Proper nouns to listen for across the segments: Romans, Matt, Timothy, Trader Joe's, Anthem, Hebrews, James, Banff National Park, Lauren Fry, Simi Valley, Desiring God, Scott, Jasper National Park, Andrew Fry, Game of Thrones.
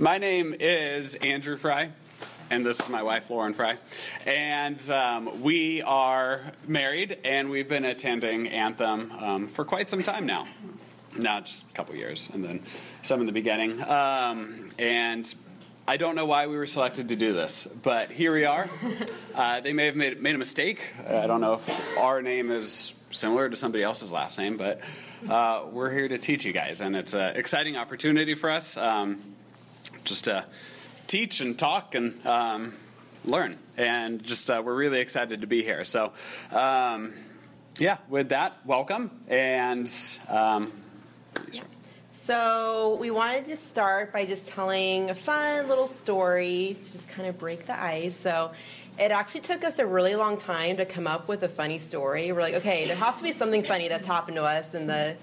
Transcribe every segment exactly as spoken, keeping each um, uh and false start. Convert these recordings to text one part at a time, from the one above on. My name is Andrew Fry, and this is my wife, Lauren Fry, and um, we are married, and we've been attending Anthem um, for quite some time now. Not just a couple years, and then some in the beginning, um, and I don't know why we were selected to do this, but here we are. Uh, they may have made, made a mistake. Uh, I don't know if our name is similar to somebody else's last name, but uh, we're here to teach you guys, and it's an exciting opportunity for us um, just to teach and talk and um, learn, and just uh, we're really excited to be here. So, um, yeah, with that, welcome, and um, so we wanted to start by just telling a fun little story to just kind of break the ice. So it actually took us a really long time to come up with a funny story. We're like, okay, there has to be something funny that's happened to us in the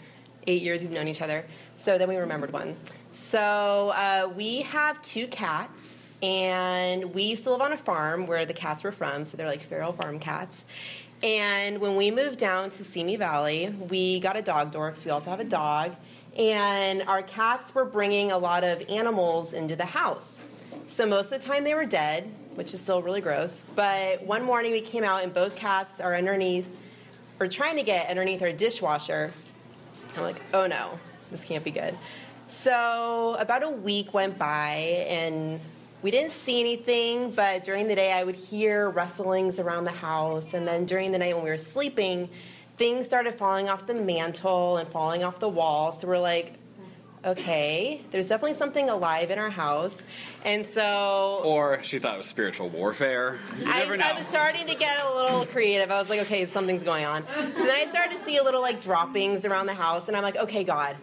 eight years we've known each other. So then we remembered one. So uh, we have two cats, and we used to live on a farm where the cats were from, so they're like feral farm cats. And when we moved down to Simi Valley, we got a dog door because we also have a dog. And our cats were bringing a lot of animals into the house. So most of the time they were dead, which is still really gross. But one morning we came out and both cats are underneath, or trying to get underneath our dishwasher. I'm like, oh no, this can't be good. So about a week went by and we didn't see anything, but during the day I would hear rustlings around the house. And then during the night when we were sleeping, things started falling off the mantle and falling off the wall. So we're like, okay, there's definitely something alive in our house. And so... Or she thought it was spiritual warfare. You never I, know. I was starting to get a little creative. I was like, okay, something's going on. So then I started to see a little, like, droppings around the house. And I'm like, okay, God,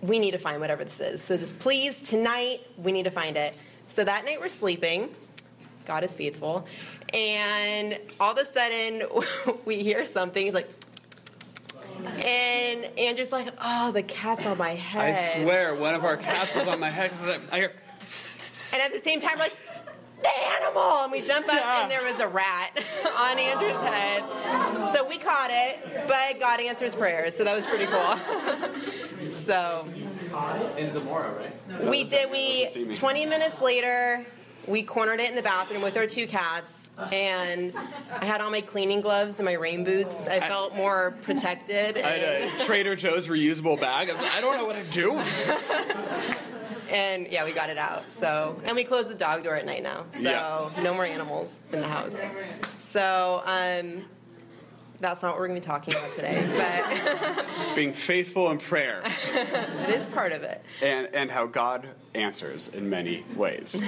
we need to find whatever this is. So just please, tonight, we need to find it. So that night we're sleeping. God is faithful. And all of a sudden, we hear something. He's like, and Andrew's like, oh, the cat's on my head. I swear, one of our cats was on my head. I hear. And at the same time, we're like, the animal! And we jump up, yeah. And there was a rat on Andrew's head. So we caught it, but God answers prayers. So that was pretty cool. So. In Zamora, right? We did. We twenty minutes later, we cornered it in the bathroom with our two cats. And I had all my cleaning gloves and my rain boots. I felt I, more protected. I had a Trader Joe's reusable bag. I don't know what to do. And, yeah, we got it out. So, and we closed the dog door at night now. So yeah. No more animals in the house. So um, that's not what we're going to be talking about today. But being faithful in prayer. It is part of it. And, and how God answers in many ways.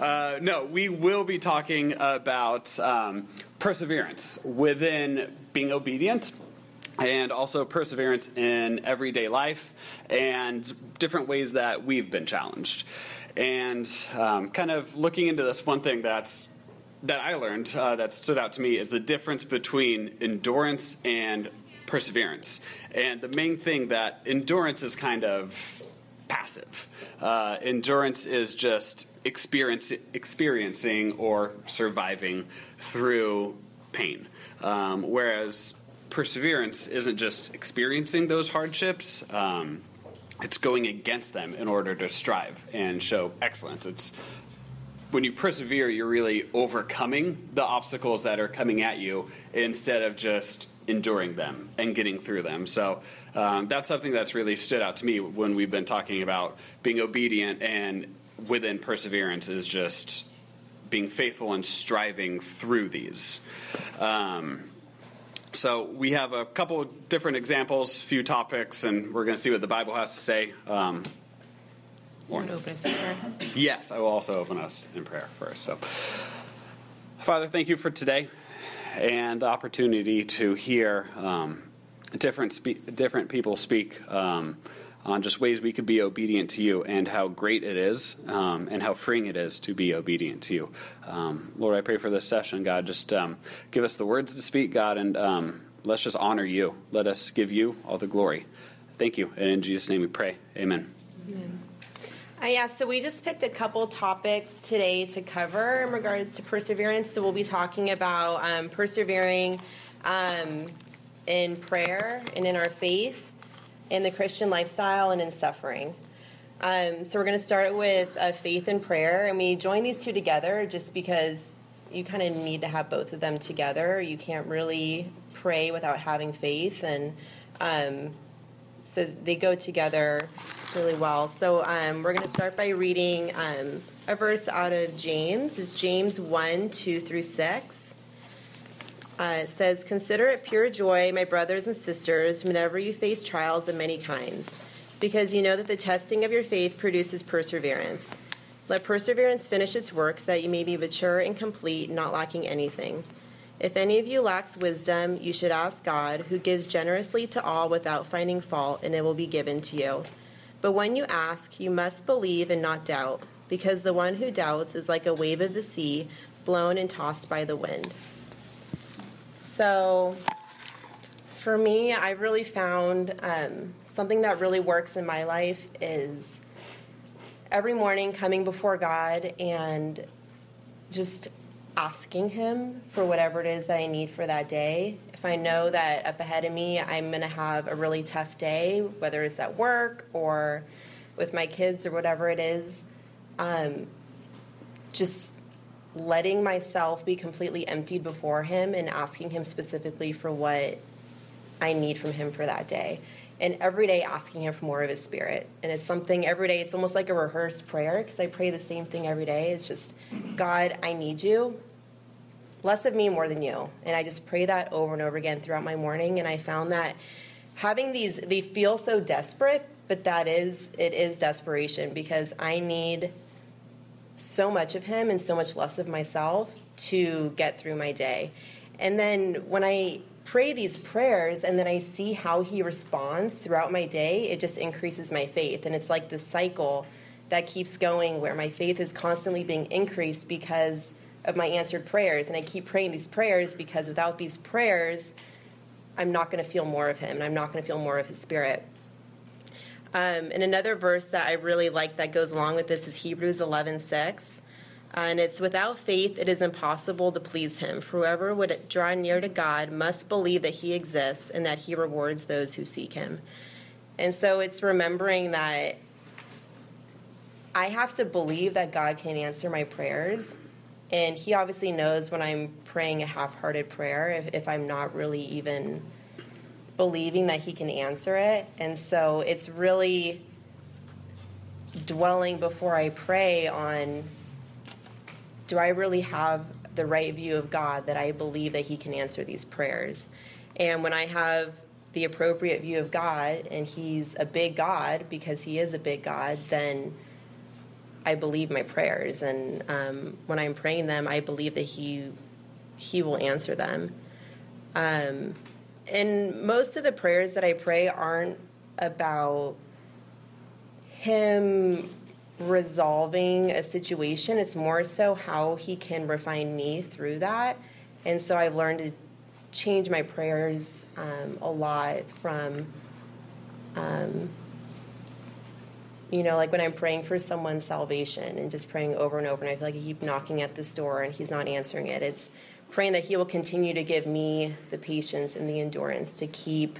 Uh, no, we will be talking about um, perseverance within being obedient, and also perseverance in everyday life and different ways that we've been challenged. And um, kind of looking into this, one thing that's that I learned uh, that stood out to me is the difference between endurance and perseverance. And the main thing that endurance is kind of passive. Uh, endurance is just experience, experiencing or surviving through pain. Um, whereas perseverance isn't just experiencing those hardships, um, it's going against them in order to strive and show excellence. It's when you persevere, you're really overcoming the obstacles that are coming at you instead of just enduring them and getting through them. So um, that's something that's really stood out to me when we've been talking about being obedient, and within perseverance is just being faithful and striving through these. Um, so we have a couple of different examples, few topics, and we're going to see what the Bible has to say. Um, Lord. You want to open us in prayer? Yes, I will also open us in prayer first. So, Father, thank you for today and the opportunity to hear um, different spe- different people speak um, on just ways we could be obedient to you, and how great it is um, and how freeing it is to be obedient to you. Um, Lord, I pray for this session, God. Just um, give us the words to speak, God, and um, let's just honor you. Let us give you all the glory. Thank you. And in Jesus' name we pray. Amen. Amen. Uh, yeah, so we just picked a couple topics today to cover in regards to perseverance. So we'll be talking about um, persevering um, in prayer and in our faith, in the Christian lifestyle, and in suffering. Um, so we're going to start with uh, faith and prayer, and we join these two together just because you kind of need to have both of them together. You can't really pray without having faith, and um, so they go together really well. So um, we're going to start by reading um, a verse out of James. It's James one, two through six. Uh, it says, "Consider it pure joy, my brothers and sisters, whenever you face trials of many kinds, because you know that the testing of your faith produces perseverance. Let perseverance finish its work so that you may be mature and complete, not lacking anything. If any of you lacks wisdom, you should ask God, who gives generously to all without finding fault, and it will be given to you. But when you ask, you must believe and not doubt, because the one who doubts is like a wave of the sea, blown and tossed by the wind." So for me, I really found um, something that really works in my life is every morning coming before God and just asking him for whatever it is that I need for that day. If I know that up ahead of me I'm going to have a really tough day, whether it's at work or with my kids or whatever it is, um, just letting myself be completely emptied before him and asking him specifically for what I need from him for that day. And every day asking him for more of his spirit. And it's something every day, it's almost like a rehearsed prayer because I pray the same thing every day. It's just, God, I need you. Less of me, more than you. And I just pray that over and over again throughout my morning. And I found that having these, they feel so desperate, but that is, it is desperation because I need so much of him and so much less of myself to get through my day. And then when I pray these prayers and then I see how he responds throughout my day, it just increases my faith. And it's like this cycle that keeps going where my faith is constantly being increased because of my answered prayers. And I keep praying these prayers because without these prayers, I'm not going to feel more of him and I'm not going to feel more of his spirit. Um, and another verse that I really like that goes along with this is Hebrews eleven six. And it's, "Without faith it is impossible to please him. For whoever would draw near to God must believe that he exists and that he rewards those who seek him." And so it's remembering that I have to believe that God can answer my prayers. And he obviously knows when I'm praying a half-hearted prayer, if, if I'm not really even believing that he can answer it. And so it's really dwelling before I pray on, do I really have the right view of God that I believe that he can answer these prayers? And when I have the appropriate view of God, and he's a big God because he is a big God, then I believe my prayers. And um, when I'm praying them, I believe that he he will answer them. Um, and most of the prayers that I pray aren't about him resolving a situation. It's more so how he can refine me through that. And so I've learned to change my prayers um, a lot from, um, you know, like when I'm praying for someone's salvation and just praying over and over, and I feel like I keep knocking at this door and he's not answering it. It's praying that he will continue to give me the patience and the endurance to keep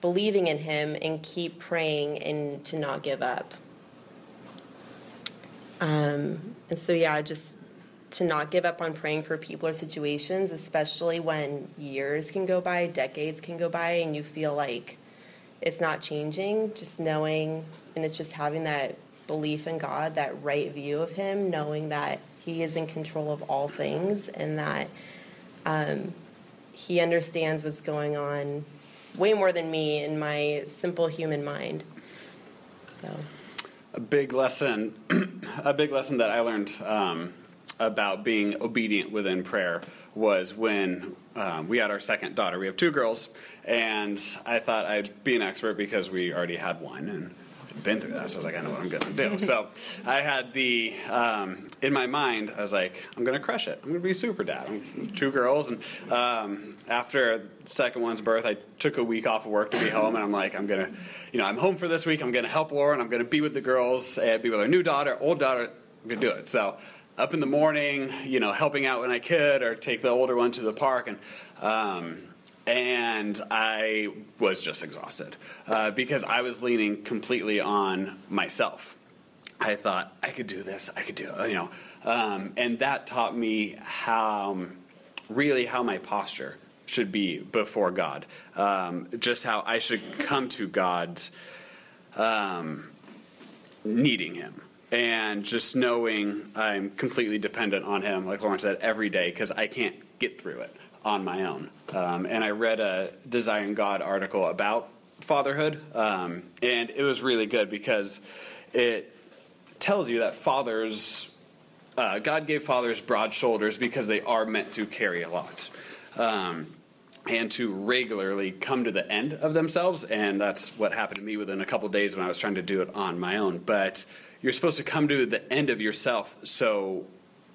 believing in him and keep praying and to not give up. Um, and so, yeah, just to not give up on praying for people or situations, especially when years can go by, decades can go by, and you feel like it's not changing, just knowing, and it's just having that belief in God, that right view of him, knowing that he is in control of all things and that um, he understands what's going on way more than me in my simple human mind. So A big lesson, a big lesson that I learned um, about being obedient within prayer was when um, we had our second daughter. We have two girls, and I thought I'd be an expert because we already had one, and I'd been through that, so I was like, I know what I'm going to do. So I had the, um, in my mind, I was like, I'm going to crush it. I'm going to be a super dad. I'm two girls, and um, after the second one's birth, I took a week off of work to be home, and I'm like, I'm going to, you know, I'm home for this week. I'm going to help Lauren. I'm going to be with the girls, and be with our new daughter, old daughter. I'm going to do it. So up in the morning, you know, helping out when I could or take the older one to the park. And um, And I was just exhausted uh, because I was leaning completely on myself. I thought, I could do this, I could do it, you know. Um, and that taught me how, really how my posture should be before God. Um, just how I should come to God um, needing Him. And just knowing I'm completely dependent on Him, like Lauren said, every day, because I can't get through it on my own. Um, and I read a Desiring God article about fatherhood, um, and it was really good because it tells you that fathers, uh, God gave fathers broad shoulders because they are meant to carry a lot, um, and to regularly come to the end of themselves. And that's what happened to me within a couple of days when I was trying to do it on my own. But you're supposed to come to the end of yourself so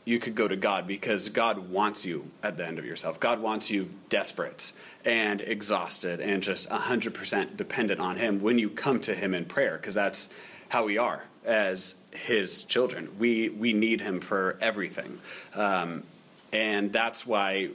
you could go to God, because God wants you at the end of yourself. God wants you desperate and exhausted and just one hundred percent dependent on Him when you come to Him in prayer, because that's how we are as His children. We we need Him for everything. Um, and that's why,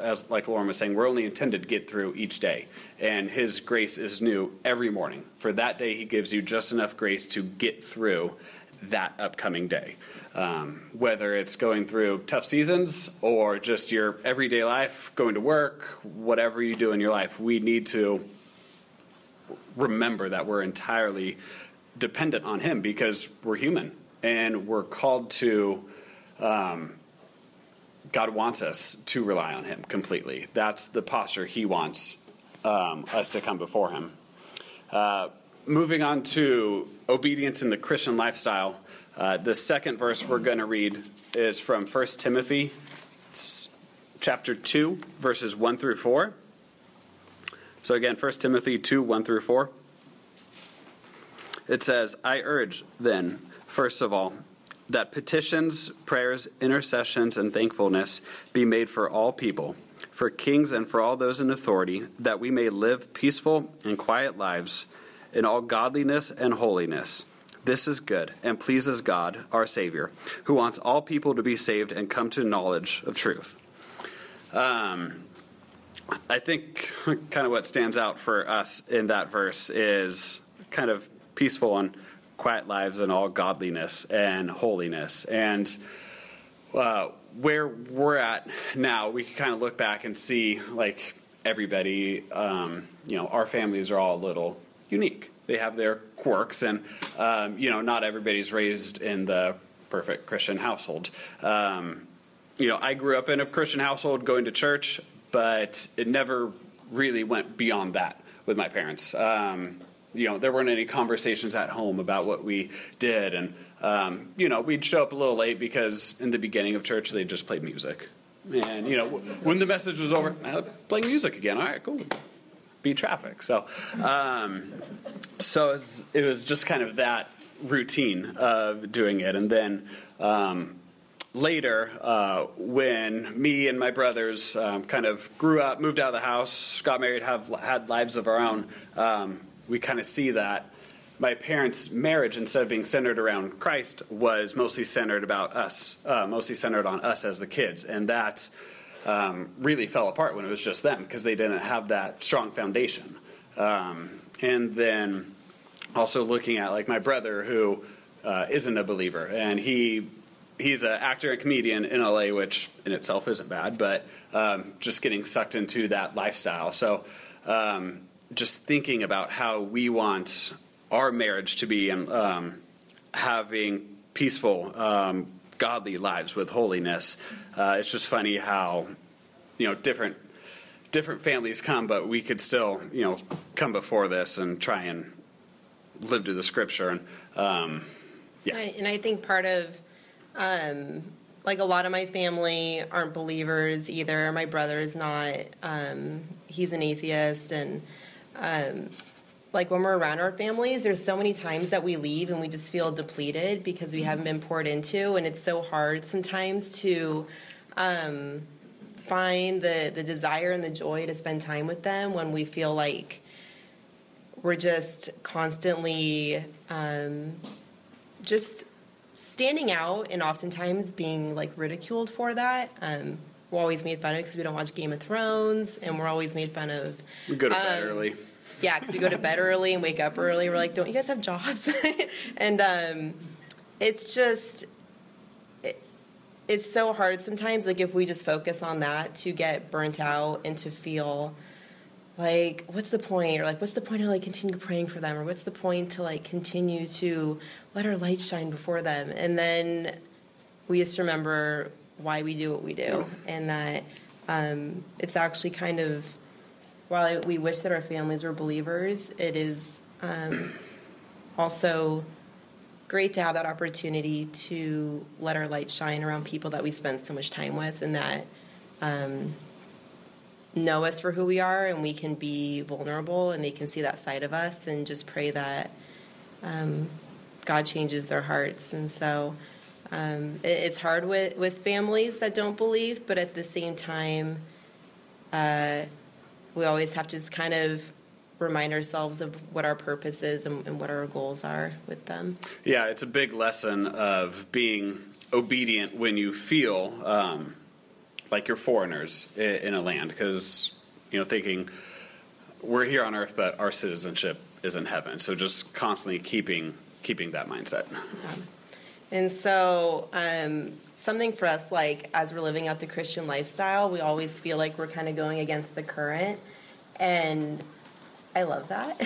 as like Lauren was saying, we're only intended to get through each day. And His grace is new every morning. For that day, He gives you just enough grace to get through that upcoming day. Um, whether it's going through tough seasons or just your everyday life, going to work, whatever you do in your life, we need to remember that we're entirely dependent on Him because we're human and we're called to, um, God wants us to rely on Him completely. That's the posture He wants um, us to come before Him. Uh, moving on to obedience in the Christian lifestyle. Uh, the second verse we're going to read is from First Timothy chapter two, verses one through four. So again, First Timothy two, one through four. It says, I urge then, first of all, that petitions, prayers, intercessions, and thankfulness be made for all people, for kings and for all those in authority, that we may live peaceful and quiet lives in all godliness and holiness. This is good and pleases God, our Savior, who wants all people to be saved and come to knowledge of truth. Um, I think kind of what stands out for us in that verse is kind of peaceful and quiet lives and all godliness and holiness. And uh, where we're at now, we can kind of look back and see, like, everybody, um, you know, our families are all a little unique. They have their quirks, and, um, you know, not everybody's raised in the perfect Christian household. Um, you know, I grew up in a Christian household going to church, but it never really went beyond that with my parents. Um, you know, there weren't any conversations at home about what we did. And, um, you know, we'd show up a little late because in the beginning of church, they just played music. And, you know, when the message was over, playing music again. All right, cool. Be traffic. So, um, so it was, it was just kind of that routine of doing it. And then um, later, uh, when me and my brothers um, kind of grew up, moved out of the house, got married, have had lives of our own, um, we kind of see that my parents' marriage, instead of being centered around Christ, was mostly centered about us, uh, mostly centered on us as the kids, and that. Um, really fell apart when it was just them because they didn't have that strong foundation. Um, and then also looking at like my brother who uh, isn't a believer, and he he's an actor and comedian in L A, which in itself isn't bad, but um, just getting sucked into that lifestyle. So um, just thinking about how we want our marriage to be and um, having peaceful um godly lives with holiness. Uh, it's just funny how, you know, different different families come, but we could still, you know, come before this and try and live to the Scripture. And um, yeah, and I, and I think part of um, like a lot of my family aren't believers either. My brother is not; um, he's an atheist, and um, like when we're around our families, there's so many times that we leave and we just feel depleted because we haven't been poured into, and it's so hard sometimes to um, find the, the desire and the joy to spend time with them when we feel like we're just constantly um, just standing out and oftentimes being like ridiculed for that. Um, we're always made fun of because we don't watch Game of Thrones, and we're always made fun of. We go to um, bed early. Yeah, because we go to bed early and wake up early. We're like, don't you guys have jobs? And um, it's just, it, it's so hard sometimes, like, if we just focus on that, to get burnt out and to feel like, what's the point? Or, like, what's the point to, like, continue praying for them? Or what's the point to, like, continue to let our light shine before them? And then we just remember why we do what we do, and that um, it's actually kind of, while we wish that our families were believers, it is um, also great to have that opportunity to let our light shine around people that we spend so much time with, and that um, know us for who we are, and we can be vulnerable, and they can see that side of us, and just pray that um, God changes their hearts. And so um, it, it's hard with, with families that don't believe, but at the same time, uh, we always have to just kind of remind ourselves of what our purpose is and, and what our goals are with them. Yeah, it's a big lesson of being obedient when you feel um, like you're foreigners in, in a land, because, you know, thinking we're here on earth, but our citizenship is in heaven. So just constantly keeping keeping that mindset. Yeah. And so um, something for us, like, as we're living out the Christian lifestyle, we always feel like we're kind of going against the current, and I love that.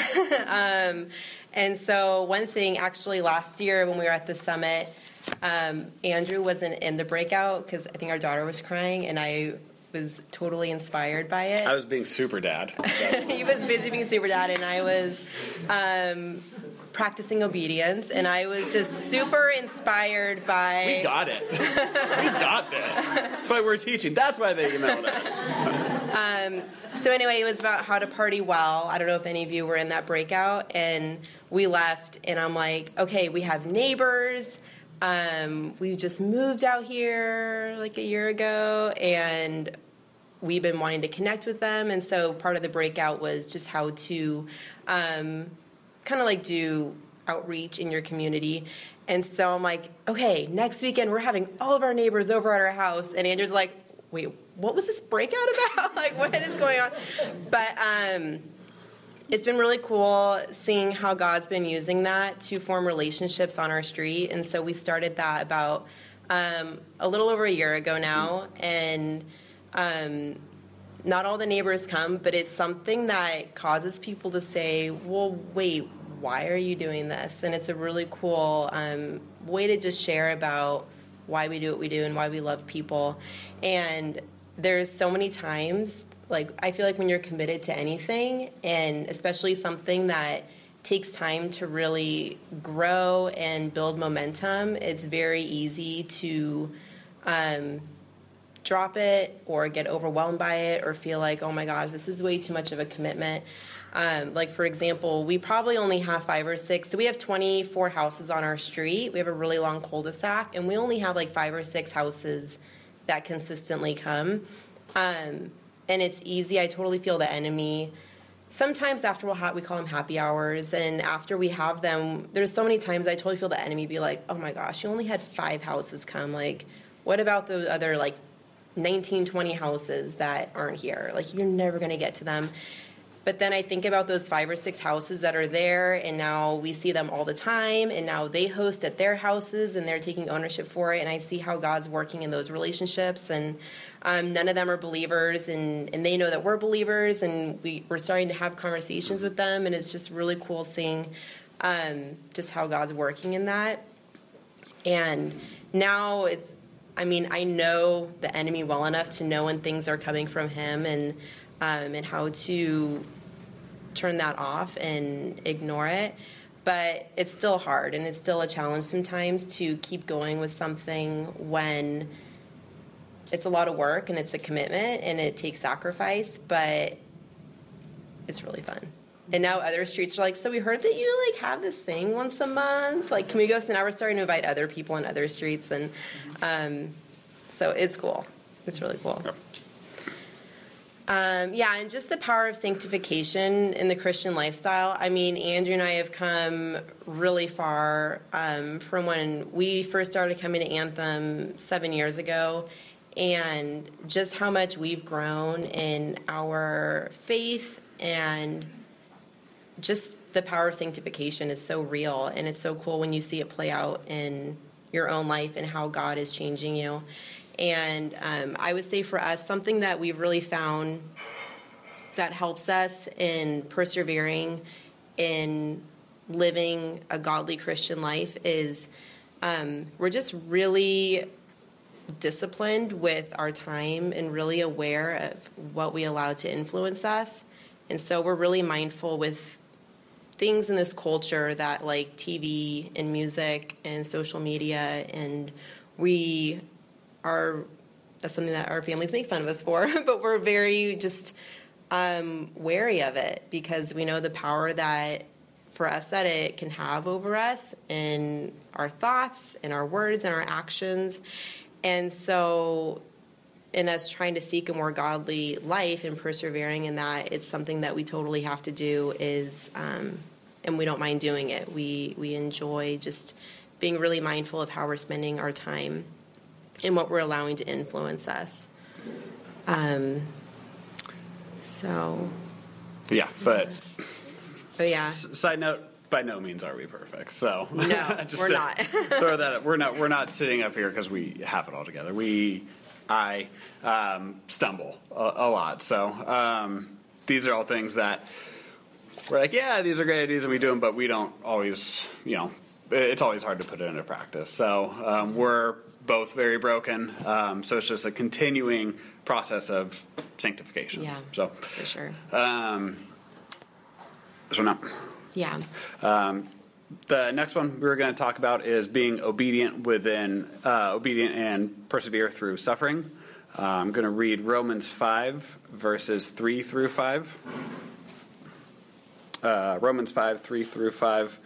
um, and so one thing, actually, last year when we were at the summit, um, Andrew wasn't in the breakout because I think our daughter was crying, and I was totally inspired by it. I was being super dad. He was busy being super dad, and I was... Um, practicing obedience, and I was just super inspired by... We got it. We got this. That's why we're teaching. That's why they emailed us. um, so anyway, it was about how to party well. I don't know if any of you were in that breakout, and we left, and I'm like, okay, we have neighbors. Um, we just moved out here like a year ago, and we've been wanting to connect with them, and so part of the breakout was just how to... Um, kind of like do outreach in your community. And so I'm like, okay, next weekend we're having all of our neighbors over at our house. And Andrew's like, wait, what was this breakout about? Like, what is going on? But um, it's been really cool seeing how God's been using that to form relationships on our street. And so we started that about um, a little over a year ago now. And um not all the neighbors come, but it's something that causes people to say, well, wait, why are you doing this? And it's a really cool um, way to just share about why we do what we do and why we love people. And there's so many times, like, I feel like when you're committed to anything, and especially something that takes time to really grow and build momentum, it's very easy to... Um, drop it or get overwhelmed by it or feel like, oh my gosh, this is way too much of a commitment. Um, like, for example, we probably only have five or six. So we have twenty-four houses on our street. We have a really long cul-de-sac, and we only have like five or six houses that consistently come. Um, and it's easy. I totally feel the enemy. Sometimes after we'll have, we call them happy hours, and after we have them, there's so many times I totally feel the enemy be like, oh my gosh, you only had five houses come. Like, what about the other, like, nineteen, twenty houses that aren't here? Like, you're never going to get to them. But then I think about those five or six houses that are there, and now we see them all the time, and now they host at their houses, and they're taking ownership for it, and I see how God's working in those relationships, and um, none of them are believers, and, and they know that we're believers, and we, we're starting to have conversations with them, and it's just really cool seeing um, just how God's working in that. And now it's, I mean, I know the enemy well enough to know when things are coming from him, and um, and how to turn that off and ignore it. But it's still hard, and it's still a challenge sometimes to keep going with something when it's a lot of work and it's a commitment and it takes sacrifice, but it's really fun. And now other streets are like, so we heard that you, like, have this thing once a month. Like, can we go? So now we're starting to invite other people in other streets. And um, so it's cool. It's really cool. Yep. Um, yeah, and just the power of sanctification in the Christian lifestyle. I mean, Andrew and I have come really far um, from when we first started coming to Anthem seven years ago. and just how much we've grown in our faith, and just the power of sanctification is so real, and it's so cool when you see it play out in your own life and how God is changing you. And um, I would say for us, something that we've really found that helps us in persevering in living a godly Christian life is um, we're just really disciplined with our time and really aware of what we allow to influence us. And so we're really mindful with things in this culture that, like, T V and music and social media, and we are, that's something that our families make fun of us for, but we're very just um, wary of it because we know the power that for us that it can have over us in our thoughts and our words and our actions. And so in us trying to seek a more godly life and persevering in that, it's something that we totally have to do is, um, and we don't mind doing it. We we enjoy just being really mindful of how we're spending our time and what we're allowing to influence us. Um. So. Yeah, but. Oh, yeah. S- side note. By no means are we perfect, so no, just we're not. throw that up. We're not. We're not sitting up here because we have it all together. We, I, um, stumble a, a lot. So um, these are all things that we're like, yeah, these are great ideas, and we do them, but we don't always. You know, it's always hard to put it into practice. So um, we're both very broken. Um, so it's just a continuing process of sanctification. Yeah. So for sure. Um, this one up. Yeah. Um, the next one we were going to talk about is being obedient within, uh, obedient and persevere through suffering. Uh, I'm going to read Romans five, verses three through five. Uh, Romans five, three through five.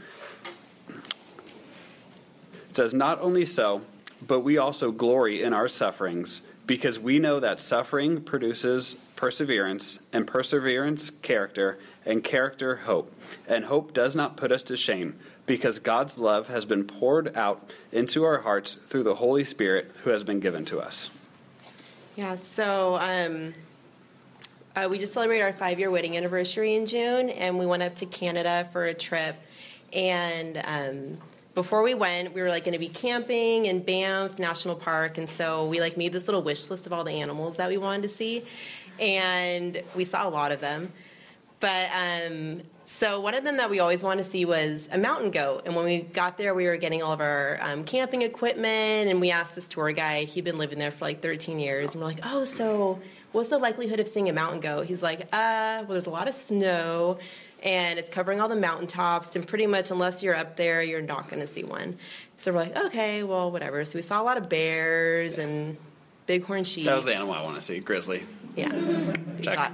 It says, "Not only so, but we also glory in our sufferings, because we know that suffering produces perseverance, and perseverance, character, and character, hope. And hope does not put us to shame, because God's love has been poured out into our hearts through the Holy Spirit who has been given to us." Yeah, so um, uh, we just celebrated our five-year wedding anniversary in June, and we went up to Canada for a trip. And um before we went, we were like going to be camping in Banff National Park, and so we like made this little wish list of all the animals that we wanted to see, and we saw a lot of them. But um, so one of them that we always wanted to see was a mountain goat, and when we got there, we were getting all of our um, camping equipment, and we asked this tour guide. He'd been living there for like thirteen years, and we're like, "Oh, so what's the likelihood of seeing a mountain goat?" He's like, "Uh, well, there's a lot of snow, and it's covering all the mountaintops, and pretty much unless you're up there, you're not going to see one." So we're like, okay, well, whatever. So we saw a lot of bears and bighorn sheep. That was the animal I want to see, grizzly. Yeah. Check.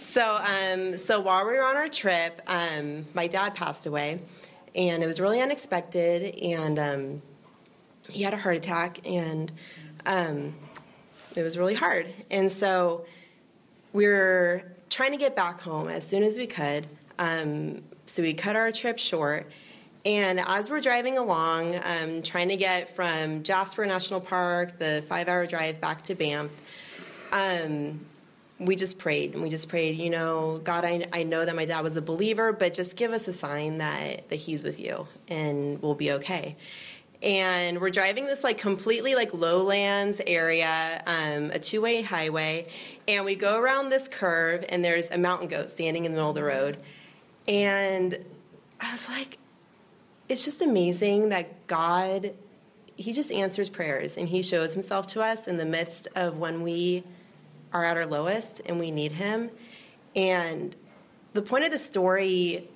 So, um, so while we were on our trip, um, my dad passed away, and it was really unexpected, and um, he had a heart attack, and um, it was really hard. And so we were trying to get back home as soon as we could. Um, so we cut our trip short, and as we're driving along, um, trying to get from Jasper National Park, the five-hour drive back to Banff, um, we just prayed, and we just prayed, you know, "God, I, I know that my dad was a believer, but just give us a sign that, that he's with you, and we'll be okay." And we're driving this, like, completely, like, lowlands area, um, a two-way highway, and we go around this curve, and there's a mountain goat standing in the middle of the road. And I was like, it's just amazing that God, he just answers prayers, and he shows himself to us in the midst of when we are at our lowest and we need him. And the point of the story,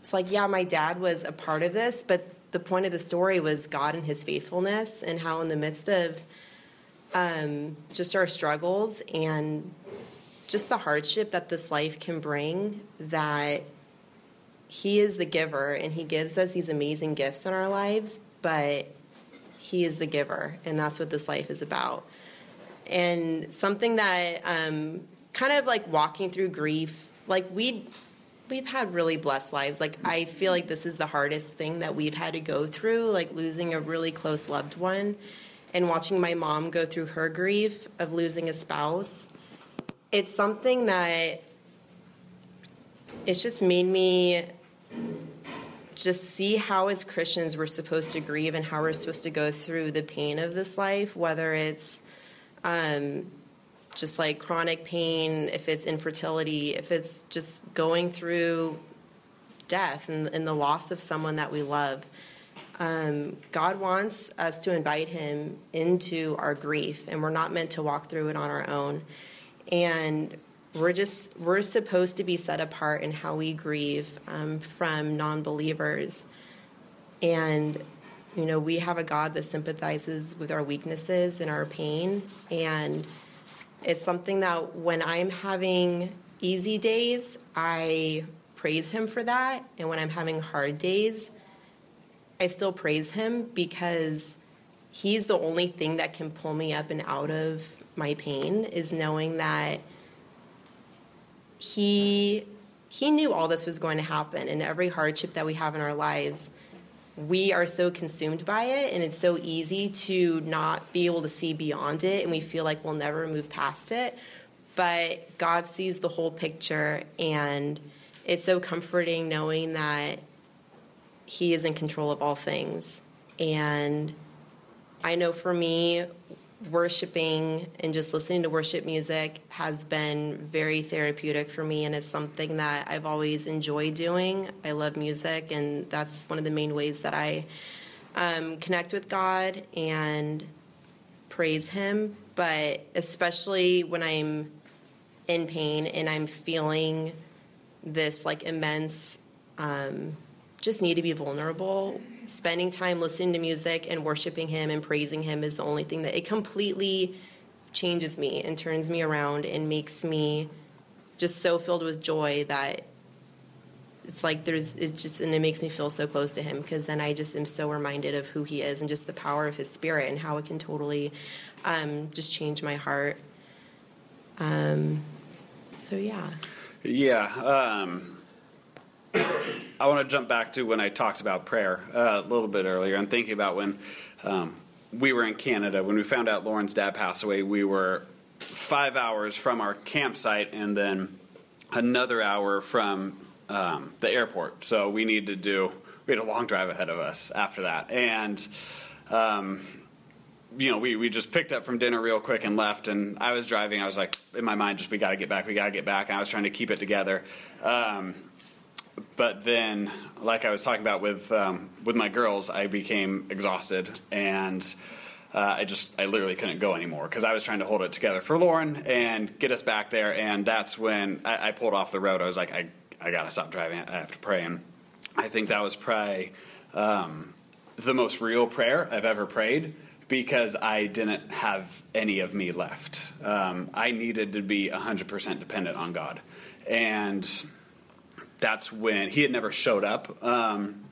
it's like, yeah, my dad was a part of this, but the point of the story was God and his faithfulness, and how in the midst of um, just our struggles and just the hardship that this life can bring, that he is the giver, and he gives us these amazing gifts in our lives, but he is the giver, and that's what this life is about. And something that um, kind of like walking through grief, like we We've had really blessed lives. Like, I feel like this is the hardest thing that we've had to go through, like losing a really close loved one. and watching my mom go through her grief of losing a spouse, it's something that it's just made me just see how as Christians we're supposed to grieve and how we're supposed to go through the pain of this life, whether it's um, just like chronic pain, if it's infertility, if it's just going through death and, and the loss of someone that we love. Um, God wants us to invite him into our grief, and we're not meant to walk through it on our own. And we're just, we're supposed to be set apart in how we grieve um, from non-believers. And, you know, we have a God that sympathizes with our weaknesses and our pain. And it's something that when I'm having easy days, I praise him for that. And when I'm having hard days, I still praise him because he's the only thing that can pull me up and out of my pain, is knowing that He he knew all this was going to happen, and every hardship that we have in our lives, we are so consumed by it, and it's so easy to not be able to see beyond it, and we feel like we'll never move past it. But God sees the whole picture, and it's so comforting knowing that he is in control of all things. And I know for me, worshiping and just listening to worship music has been very therapeutic for me, and it's something that I've always enjoyed doing. I love music, and that's one of the main ways that I um, connect with God and praise him. But especially when I'm in pain and I'm feeling this like immense um, just need to be vulnerable, spending time listening to music and worshiping him and praising him is the only thing that it completely changes me and turns me around and makes me just so filled with joy that it's like there's, it's just, and it makes me feel so close to him, because then I just am so reminded of who he is and just the power of his spirit and how it can totally um, just change my heart. Um, so, yeah. Yeah. Um... I want to jump back to when I talked about prayer uh, a little bit earlier. I'm thinking about when um, we were in Canada, when we found out Lauren's dad passed away, we were five hours from our campsite and then another hour from um, the airport. So we needed to do, we had a long drive ahead of us after that. And, um, you know, we, we just picked up from dinner real quick and left. And I was driving. I was like, in my mind, just, we got to get back. We got to get back. And I was trying to keep it together. Um But then, like I was talking about with um, with my girls, I became exhausted, and uh, I just I literally couldn't go anymore because I was trying to hold it together for Lauren and get us back there. And that's when I, I pulled off the road. I was like, I I gotta stop driving. I have to pray. And I think that was probably um, the most real prayer I've ever prayed, because I didn't have any of me left. Um, I needed to be one hundred percent dependent on God, and that's when he had never showed up. Um,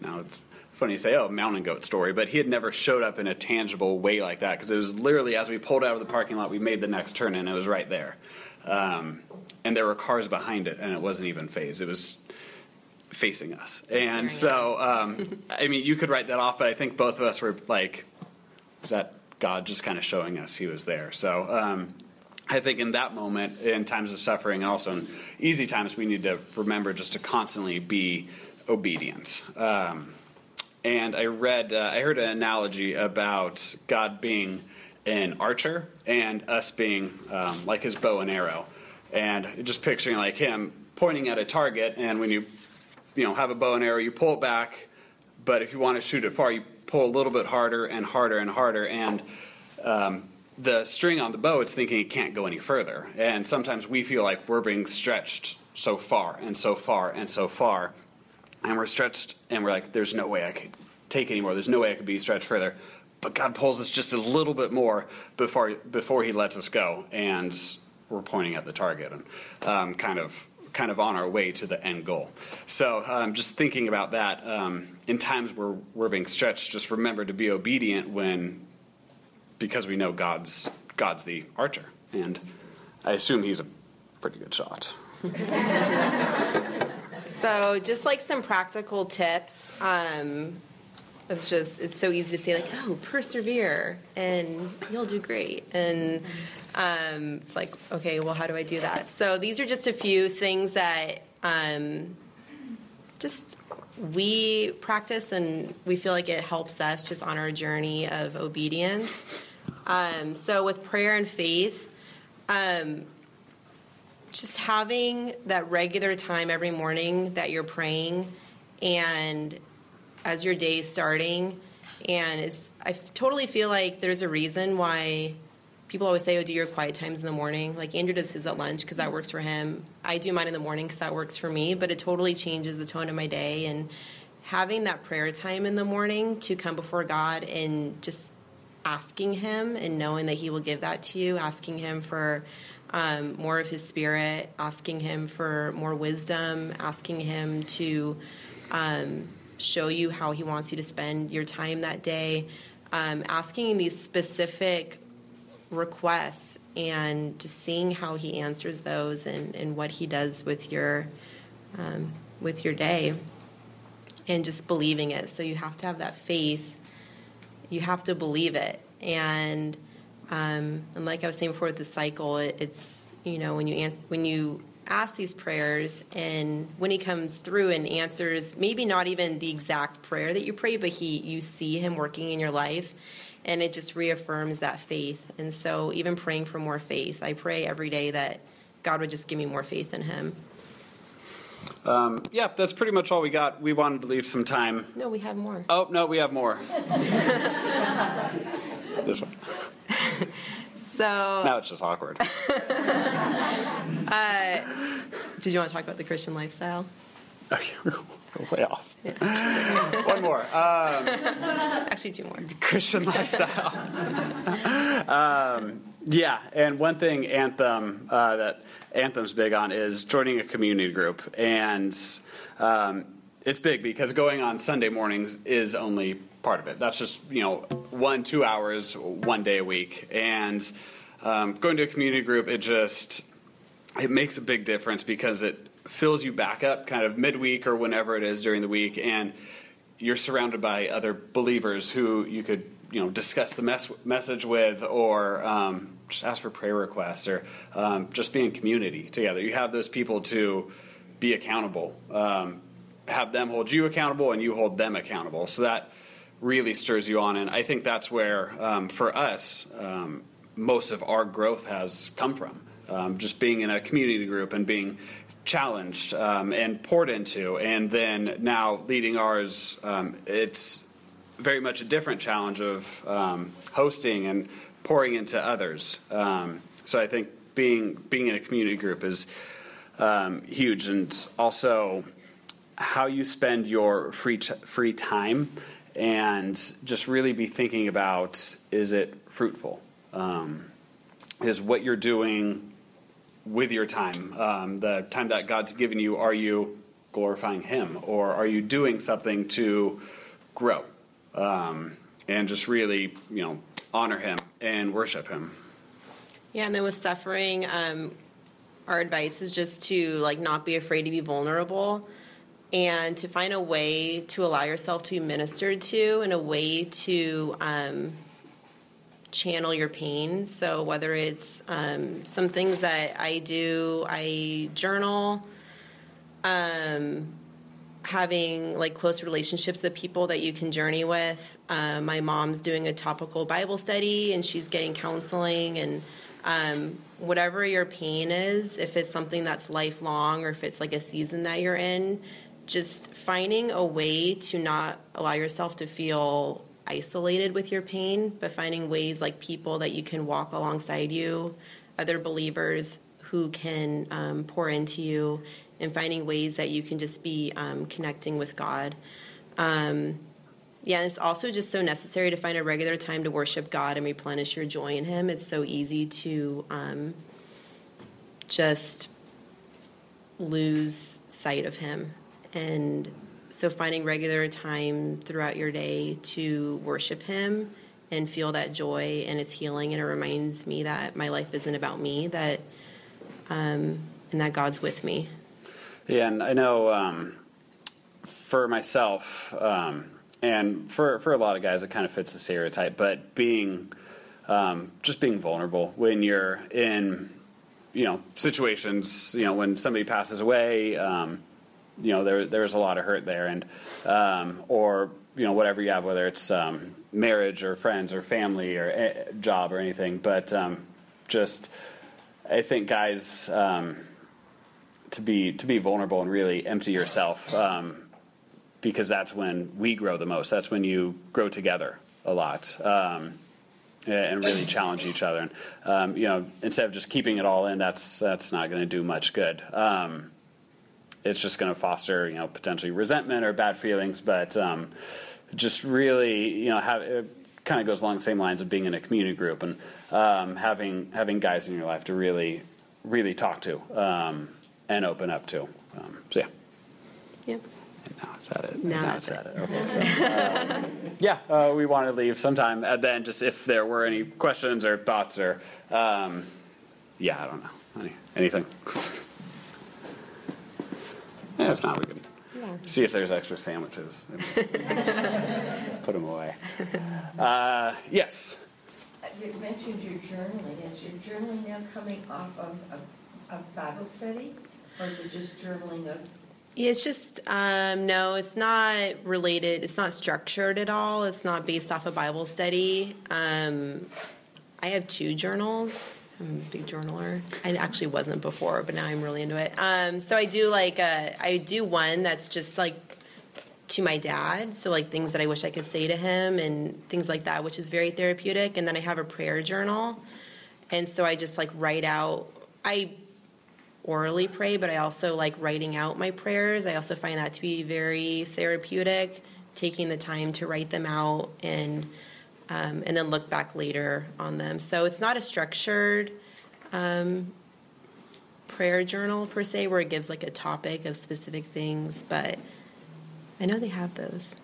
now it's funny to say, oh, mountain goat story, but he had never showed up in a tangible way like that, because it was literally as we pulled out of the parking lot, we made the next turn and it was right there. Um, and there were cars behind it, and it wasn't even phased. It was facing us. And so, um, I mean, you could write that off, but I think both of us were like, was that God just kind of showing us he was there? So, um, I think in that moment, in times of suffering and also in easy times, we need to remember just to constantly be obedient. Um, and I read, uh, I heard an analogy about God being an archer and us being um, like his bow and arrow, and just picturing like him pointing at a target. And when you, you know, have a bow and arrow, you pull it back, but if you want to shoot it far, you pull a little bit harder and harder and harder, and um, the string on the bow, it's thinking it can't go any further. And sometimes we feel like we're being stretched so far and so far and so far. And we're stretched and we're like, there's no way I could take anymore. There's no way I could be stretched further. But God pulls us just a little bit more before before he lets us go. And we're pointing at the target and um, kind of kind of on our way to the end goal. So um, just thinking about that, um, in times where we're being stretched, just remember to be obedient when because we know God's God's the archer, and I assume he's a pretty good shot. So just like some practical tips, um, Of just, it's so easy to say, like, oh, persevere, and you'll do great. And um, it's like, okay, well, how do I do that? So these are just a few things that um, just we practice, and we feel like it helps us just on our journey of obedience. Um, so with prayer and faith, um, just having that regular time every morning that you're praying, and as your day is starting, and it's, I totally feel like there's a reason why people always say, oh, do your quiet times in the morning. Like Andrew does his at lunch because that works for him. I do mine in the morning because that works for me, but it totally changes the tone of my day. And having that prayer time in the morning to come before God and just asking him and knowing that he will give that to you, asking him for um, more of his spirit, asking him for more wisdom, asking him to um, show you how he wants you to spend your time that day, um, asking these specific requests and just seeing how he answers those, and, and what he does with your um, with your day, and just believing it. So you have to have that faith. You have to believe it. And um, and like I was saying before with the cycle, it, it's, you know, when you ans- when you ask these prayers, and when he comes through and answers, maybe not even the exact prayer that you pray, but he, you see him working in your life, and it just reaffirms that faith. And so even praying for more faith, I pray every day that God would just give me more faith in him. Um, yeah, that's pretty much all we got. We wanted to leave some time. No, we have more. Oh, no, we have more. This one. So now it's just awkward. Uh, did you want to talk about the Christian lifestyle? Okay, we're way off. Yeah. One more. Um, Actually, two more. Christian lifestyle. um, yeah, and one thing Anthem uh, that Anthem's big on is joining a community group, and um, it's big because going on Sunday mornings is only part of it. That's just, you know, one, two hours, one day a week, and um, going to a community group, it just... it makes a big difference because it fills you back up kind of midweek or whenever it is during the week, and you're surrounded by other believers who you could, you know, discuss the mes- message with, or um, just ask for prayer requests, or um, just be in community together. You have those people to be accountable, um, have them hold you accountable, and you hold them accountable. So that really stirs you on, and I think that's where, um, for us, um, most of our growth has come from. Um, just being in a community group and being challenged um, and poured into, and then now leading ours, um, it's very much a different challenge of um, hosting and pouring into others. Um, so I think being being in a community group is um, huge, and also how you spend your free t- free time, and just really be thinking about, is it fruitful? Um, is what you're doing with your time, um, the time that God's given you, are you glorifying him, or are you doing something to grow um, and just really, you know, honor him and worship him? Yeah, and then with suffering, um, our advice is just to, like, not be afraid to be vulnerable, and to find a way to allow yourself to be ministered to, and a way to um, channel your pain. So whether it's um, some things that I do, I journal, um, having like close relationships with people that you can journey with. Uh, my mom's doing a topical Bible study, and she's getting counseling, and um, whatever your pain is, if it's something that's lifelong, or if it's like a season that you're in, just finding a way to not allow yourself to feel isolated with your pain, but finding ways, like people that you can walk alongside you, other believers who can um, pour into you, and finding ways that you can just be um, connecting with God. Um, yeah, and it's also just so necessary to find a regular time to worship God and replenish your joy in him. It's so easy to um, just lose sight of him, and so finding regular time throughout your day to worship him and feel that joy, and it's healing, and it reminds me that my life isn't about me, that um, and that God's with me. Yeah, and I know um, for myself, um, And for, for a lot of guys, it kind of fits the stereotype, but being, um, just being vulnerable when you're in, you know, situations, you know, when somebody passes away, um, you know, there, there's a lot of hurt there, and, um, or, you know, whatever you have, whether it's, um, marriage or friends or family or a job or anything, but, um, just, I think guys, um, to be, to be vulnerable and really empty yourself, um, because that's when we grow the most. That's when you grow together a lot, um, and really challenge each other. And, um, you know, instead of just keeping it all in, that's that's not going to do much good. Um, it's just going to foster, you know, potentially resentment or bad feelings. But um, just really, you know, have, it kind of goes along the same lines of being in a community group and um, having having guys in your life to really, really talk to um, and open up to. Um, so yeah. Yeah. Now it's at it. Now, now it's at it. it. Okay, so, um, yeah, uh, we want to leave sometime. And then just if there were any questions or thoughts or, um, yeah, I don't know, any, anything. Yeah, if not, we can yeah. see if there's extra sandwiches. Put them away. Uh, yes? You mentioned your journaling. Is your journaling now coming off of a, a Bible study? Or is it just journaling of... It's just, um, no, it's not related. It's not structured at all. It's not based off a Bible study. Um, I have two journals. I'm a big journaler. I actually wasn't before, but now I'm really into it. Um, so I do, like, a, I do one that's just, like, to my dad. So, like, things that I wish I could say to him and things like that, which is very therapeutic. And then I have a prayer journal. And so I just, like, write out. I... orally pray, but I also like writing out my prayers. I also find that to be very therapeutic, taking the time to write them out and um, and then look back later on them. So it's not a structured um, prayer journal per se, where it gives like a topic of specific things, but I know they have those.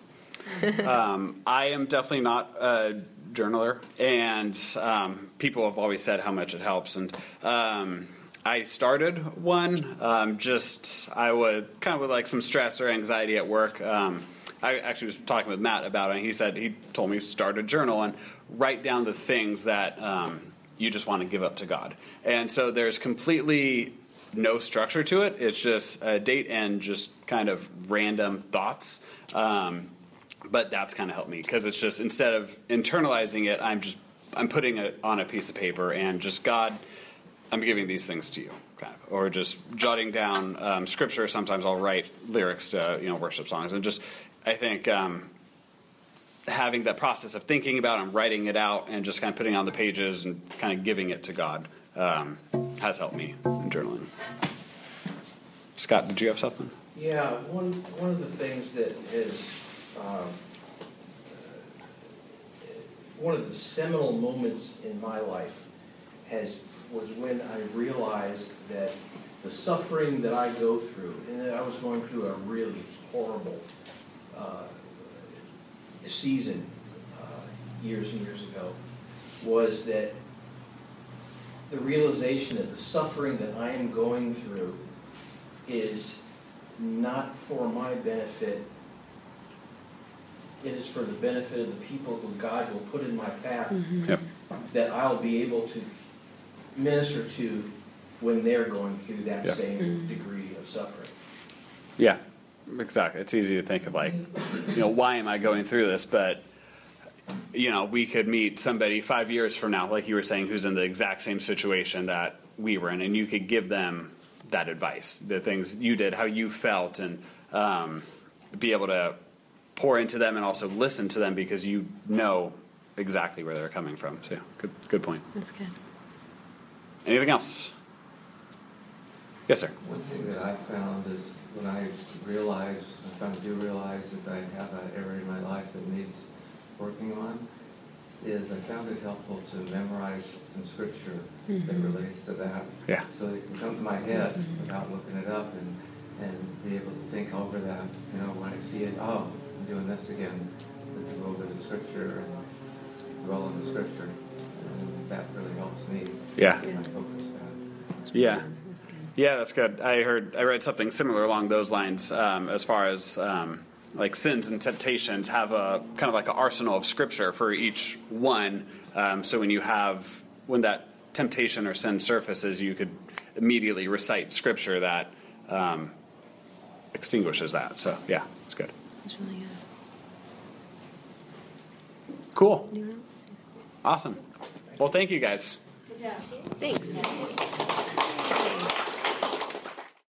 um, I am definitely not a journaler, and um, people have always said how much it helps, and um, I started one, um, just, I would, kind of with like some stress or anxiety at work. Um, I actually was talking with Matt about it, and he said, he told me, start a journal and write down the things that um, you just want to give up to God. And so there's completely no structure to it. It's just a date and just kind of random thoughts. Um, but that's kind of helped me, because it's just, instead of internalizing it, I'm just, I'm putting it on a piece of paper and just, God, I'm giving these things to you, kind of, or just jotting down um, scripture. Sometimes I'll write lyrics to, you know, worship songs, and just, I think um, having that process of thinking about and writing it out and just kind of putting it on the pages and kind of giving it to God um, has helped me in journaling. Scott, did you have something? Yeah, one one of the things that is um, one of the seminal moments in my life has. was when I realized that the suffering that I go through, and that I was going through a really horrible uh, season uh, years and years ago, was that the realization that the suffering that I am going through is not for my benefit. It is for the benefit of the people who God will put in my path, mm-hmm. yep. that I'll be able to minister to when they're going through that yeah. same degree of suffering. Yeah, exactly. It's easy to think of like, you know, why am I going through this? But, you know, we could meet somebody five years from now, like you were saying, who's in the exact same situation that we were in, and you could give them that advice, the things you did, how you felt, and um, be able to pour into them and also listen to them, because you know exactly where they're coming from. So, yeah, good, good point. That's good. Anything else? Yes, sir. One thing that I found is when I realized, when I do realize that I have an area in my life that needs working on, is I found it helpful to memorize some scripture mm-hmm. that relates to that. Yeah. So it can come to my head mm-hmm. without looking it up, and, and be able to think over that. You know, when I see it, oh, I'm doing this again. It's a little bit of scripture, roll in the scripture. That really helps me. Yeah. Yeah. Yeah, that's good. I heard, I read something similar along those lines um, as far as um, like sins and temptations have a kind of like an arsenal of scripture for each one. Um, so when you have, when that temptation or sin surfaces, you could immediately recite scripture that um, extinguishes that. So yeah, it's good. That's really good. Cool. Awesome. Well, thank you guys. Good job. Thanks.